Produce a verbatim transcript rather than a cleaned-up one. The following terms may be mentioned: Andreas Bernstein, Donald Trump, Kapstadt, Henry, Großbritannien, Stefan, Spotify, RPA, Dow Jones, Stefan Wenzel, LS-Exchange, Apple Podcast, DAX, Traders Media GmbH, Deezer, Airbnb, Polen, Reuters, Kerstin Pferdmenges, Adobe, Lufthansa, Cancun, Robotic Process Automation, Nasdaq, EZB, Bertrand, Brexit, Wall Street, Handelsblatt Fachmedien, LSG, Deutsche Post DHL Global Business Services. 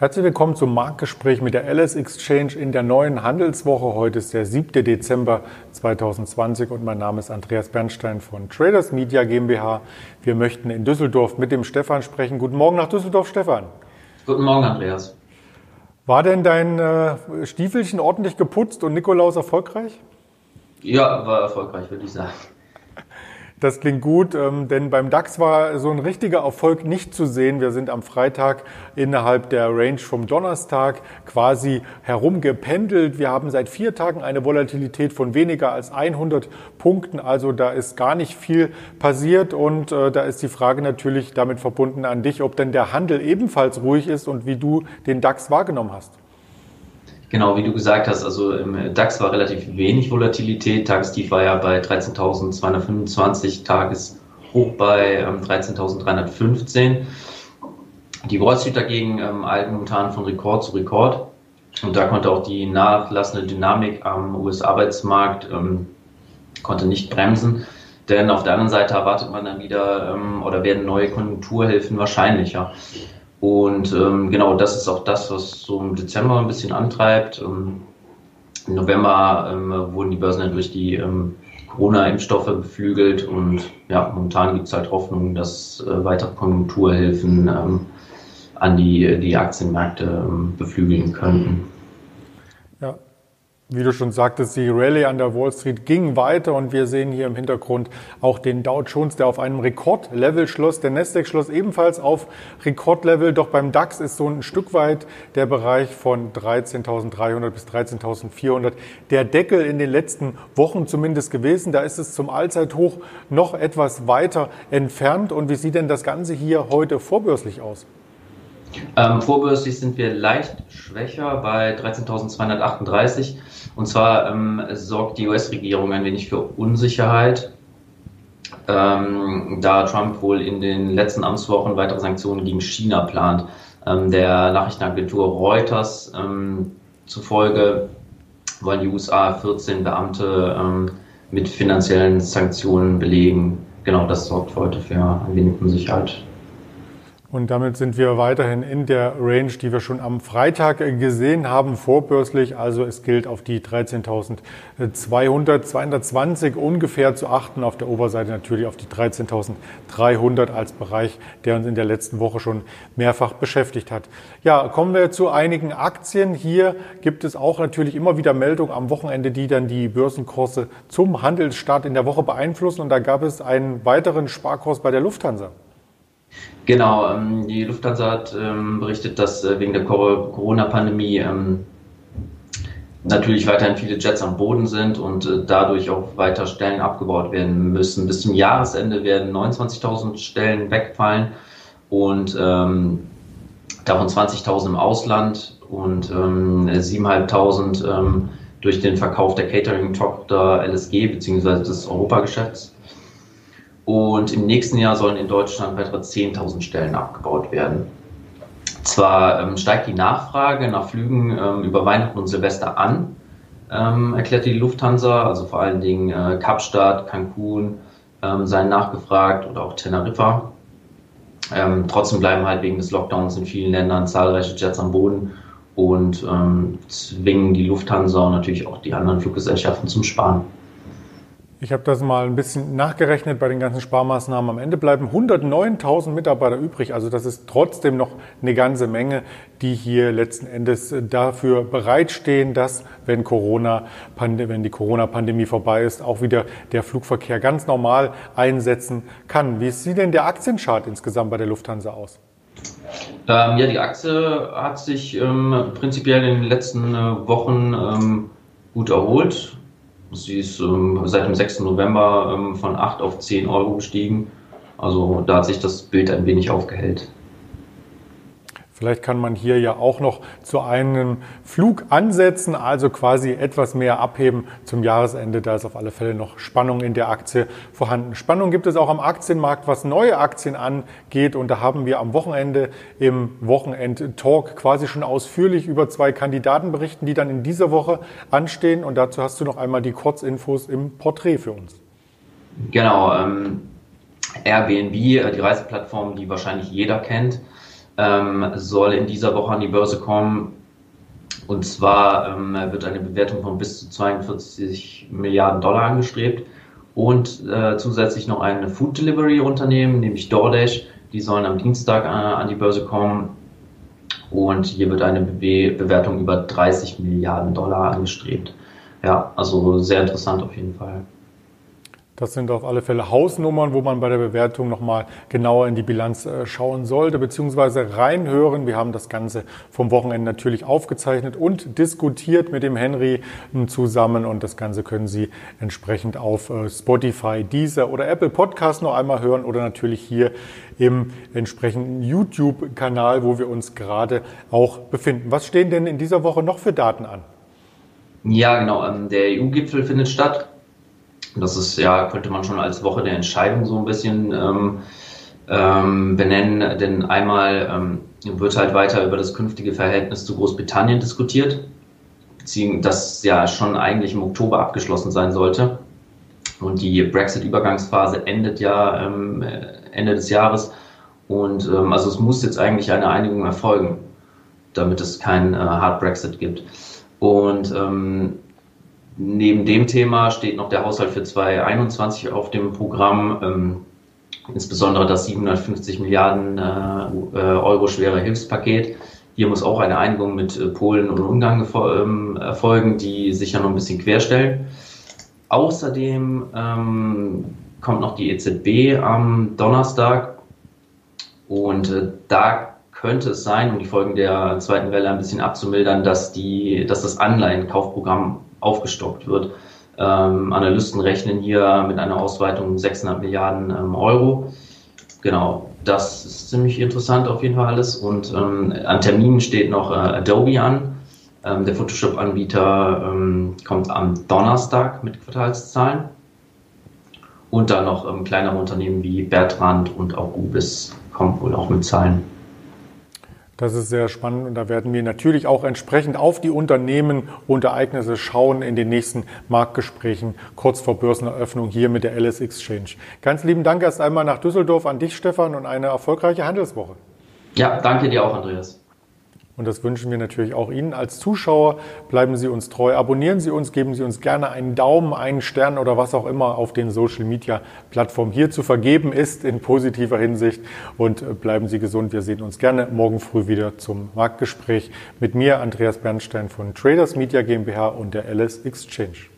Herzlich willkommen zum Marktgespräch mit der L S-Exchange in der neuen Handelswoche. Heute ist der siebter Dezember zweitausendzwanzig und mein Name ist Andreas Bernstein von Traders Media GmbH. Wir möchten in Düsseldorf mit dem Stefan sprechen. Guten Morgen nach Düsseldorf, Stefan. Guten Morgen, Andreas. War denn dein äh, Stiefelchen ordentlich geputzt und Nikolaus erfolgreich? Ja, war erfolgreich, würde ich sagen. Das klingt gut, denn beim DAX war so ein richtiger Erfolg nicht zu sehen. Wir sind am Freitag innerhalb der Range vom Donnerstag quasi herumgependelt. Wir haben seit vier Tagen eine Volatilität von weniger als hundert Punkten. Also da ist gar nicht viel passiert und da ist die Frage natürlich damit verbunden an dich, ob denn der Handel ebenfalls ruhig ist und wie du den DAX wahrgenommen hast. Genau, wie du gesagt hast, also im DAX war relativ wenig Volatilität. Tagestief war ja bei dreizehntausendzweihundertfünfundzwanzig, Tageshoch bei dreizehntausenddreihundertfünfzehn. Die Wall Street dagegen ähm, eilt momentan von Rekord zu Rekord. Und da konnte auch die nachlassende Dynamik am U S-Arbeitsmarkt ähm, konnte nicht bremsen. Denn auf der anderen Seite erwartet man dann wieder ähm, oder werden neue Konjunkturhilfen wahrscheinlicher. Und ähm, genau, das ist auch das, was so im Dezember ein bisschen antreibt. Ähm, Im November ähm, wurden die Börsen dann durch die ähm, Corona-Impfstoffe beflügelt. Und ja, momentan gibt es halt Hoffnung, dass äh, weitere Konjunkturhilfen ähm, an die, die Aktienmärkte ähm, beflügeln könnten. Ja. Wie du schon sagtest, die Rallye an der Wall Street ging weiter und wir sehen hier im Hintergrund auch den Dow Jones, der auf einem Rekordlevel schloss. Der Nasdaq schloss ebenfalls auf Rekordlevel, doch beim DAX ist so ein Stück weit der Bereich von dreizehntausenddreihundert bis dreizehntausendvierhundert der Deckel in den letzten Wochen zumindest gewesen. Da ist es zum Allzeithoch noch etwas weiter entfernt. Und wie sieht denn das Ganze hier heute vorbörslich aus? Ähm, vorbörslich sind wir leicht schwächer bei dreizehntausendzweihundertachtunddreißig und zwar ähm, sorgt die U S-Regierung ein wenig für Unsicherheit, ähm, da Trump wohl in den letzten Amtswochen weitere Sanktionen gegen China plant. Ähm, der Nachrichtenagentur Reuters ähm, zufolge wollen die U S A vierzehn Beamte ähm, mit finanziellen Sanktionen belegen. Genau, das sorgt heute für ein wenig Unsicherheit. Und damit sind wir weiterhin in der Range, die wir schon am Freitag gesehen haben, vorbörslich. Also es gilt auf die dreizehntausendzweihundert, zweihundertzwanzig ungefähr zu achten. Auf der Oberseite natürlich auf die dreizehntausenddreihundert als Bereich, der uns in der letzten Woche schon mehrfach beschäftigt hat. Ja, kommen wir zu einigen Aktien. Hier gibt es auch natürlich immer wieder Meldungen am Wochenende, die dann die Börsenkurse zum Handelsstart in der Woche beeinflussen. Und da gab es einen weiteren Sparkurs bei der Lufthansa. Genau, die Lufthansa hat berichtet, dass wegen der Corona-Pandemie natürlich weiterhin viele Jets am Boden sind und dadurch auch weiter Stellen abgebaut werden müssen. Bis zum Jahresende werden neunundzwanzigtausend Stellen wegfallen und davon zwanzigtausend im Ausland und siebentausendfünfhundert durch den Verkauf der Catering-Tochter L S G bzw. des Europageschäfts. Und im nächsten Jahr sollen in Deutschland weitere zehntausend Stellen abgebaut werden. Zwar ähm, steigt die Nachfrage nach Flügen ähm, über Weihnachten und Silvester an, ähm, erklärte die Lufthansa, also vor allen Dingen äh, Kapstadt, Cancun ähm, seien nachgefragt oder auch Teneriffa. Ähm, trotzdem bleiben halt wegen des Lockdowns in vielen Ländern zahlreiche Jets am Boden und ähm, zwingen die Lufthansa und natürlich auch die anderen Fluggesellschaften zum Sparen. Ich habe das mal ein bisschen nachgerechnet bei den ganzen Sparmaßnahmen. Am Ende bleiben hundertneuntausend Mitarbeiter übrig. Also das ist trotzdem noch eine ganze Menge, die hier letzten Endes dafür bereitstehen, dass, wenn Corona, wenn die Corona-Pandemie vorbei ist, auch wieder der Flugverkehr ganz normal einsetzen kann. Wie sieht denn der Aktienchart insgesamt bei der Lufthansa aus? Ähm, ja, die Aktie hat sich ähm, prinzipiell in den letzten äh, Wochen ähm, gut erholt. Sie ist ähm, seit dem sechsten November ähm, von acht auf zehn Euro gestiegen. Also da hat sich das Bild ein wenig aufgehellt. Vielleicht kann man hier ja auch noch zu einem Flug ansetzen, also quasi etwas mehr abheben zum Jahresende. Da ist auf alle Fälle noch Spannung in der Aktie vorhanden. Spannung gibt es auch am Aktienmarkt, was neue Aktien angeht. Und da haben wir am Wochenende im Wochenend-Talk quasi schon ausführlich über zwei Kandidaten berichten, die dann in dieser Woche anstehen. Und dazu hast du noch einmal die Kurzinfos im Porträt für uns. Genau, ähm, Airbnb, die Reiseplattform, die wahrscheinlich jeder kennt. ähm, soll in dieser Woche an die Börse kommen. Und zwar ähm, wird eine Bewertung von bis zu zweiundvierzig Milliarden Dollar angestrebt. Und äh, zusätzlich noch ein Food-Delivery-Unternehmen, nämlich DoorDash. Die sollen am Dienstag äh, an die Börse kommen. Und hier wird eine Be- Bewertung über dreißig Milliarden Dollar angestrebt. Ja, also sehr interessant auf jeden Fall. Das sind auf alle Fälle Hausnummern, wo man bei der Bewertung nochmal genauer in die Bilanz schauen sollte, beziehungsweise reinhören. Wir haben das Ganze vom Wochenende natürlich aufgezeichnet und diskutiert mit dem Henry zusammen. Und das Ganze können Sie entsprechend auf Spotify, Deezer oder Apple Podcast noch einmal hören oder natürlich hier im entsprechenden YouTube-Kanal, wo wir uns gerade auch befinden. Was stehen denn in dieser Woche noch für Daten an? Ja, genau. Der E U-Gipfel findet statt. Das ist ja, könnte man schon als Woche der Entscheidung so ein bisschen ähm, ähm, benennen, denn einmal ähm, wird halt weiter über das künftige Verhältnis zu Großbritannien diskutiert, das ja schon eigentlich im Oktober abgeschlossen sein sollte. Und die Brexit-Übergangsphase endet ja ähm, Ende des Jahres und ähm, also es muss jetzt eigentlich eine Einigung erfolgen, damit es keinen äh, Hard Brexit gibt. Und ähm, neben dem Thema steht noch der Haushalt für zwanzig einundzwanzig auf dem Programm, ähm, insbesondere das siebenhundertfünfzig Milliarden äh, Euro schwere Hilfspaket. Hier muss auch eine Einigung mit Polen und Ungarn gefo- ähm, erfolgen, die sich ja noch ein bisschen querstellen. Außerdem ähm, kommt noch die E Z B am Donnerstag und äh, da könnte es sein, um die Folgen der zweiten Welle ein bisschen abzumildern, dass, die, dass das Anleihenkaufprogramm aufgestockt wird. Ähm, Analysten rechnen hier mit einer Ausweitung um sechshundert Milliarden ähm, Euro. Genau, das ist ziemlich interessant auf jeden Fall alles. Und ähm, an Terminen steht noch äh, Adobe an. Ähm, der Photoshop-Anbieter ähm, kommt am Donnerstag mit Quartalszahlen. Und dann noch ähm, kleinere Unternehmen wie Bertrand und auch Ubis kommen wohl auch mit Zahlen. Das ist sehr spannend und da werden wir natürlich auch entsprechend auf die Unternehmen und Ereignisse schauen in den nächsten Marktgesprächen kurz vor Börseneröffnung hier mit der L S Exchange. Ganz lieben Dank erst einmal nach Düsseldorf an dich, Stefan, und eine erfolgreiche Handelswoche. Ja, danke dir auch, Andreas. Und das wünschen wir natürlich auch Ihnen als Zuschauer. Bleiben Sie uns treu, abonnieren Sie uns, geben Sie uns gerne einen Daumen, einen Stern oder was auch immer auf den Social-Media-Plattformen hier zu vergeben ist in positiver Hinsicht. Und bleiben Sie gesund. Wir sehen uns gerne morgen früh wieder zum Marktgespräch mit mir, Andreas Bernstein von Traders Media GmbH und der L S Exchange.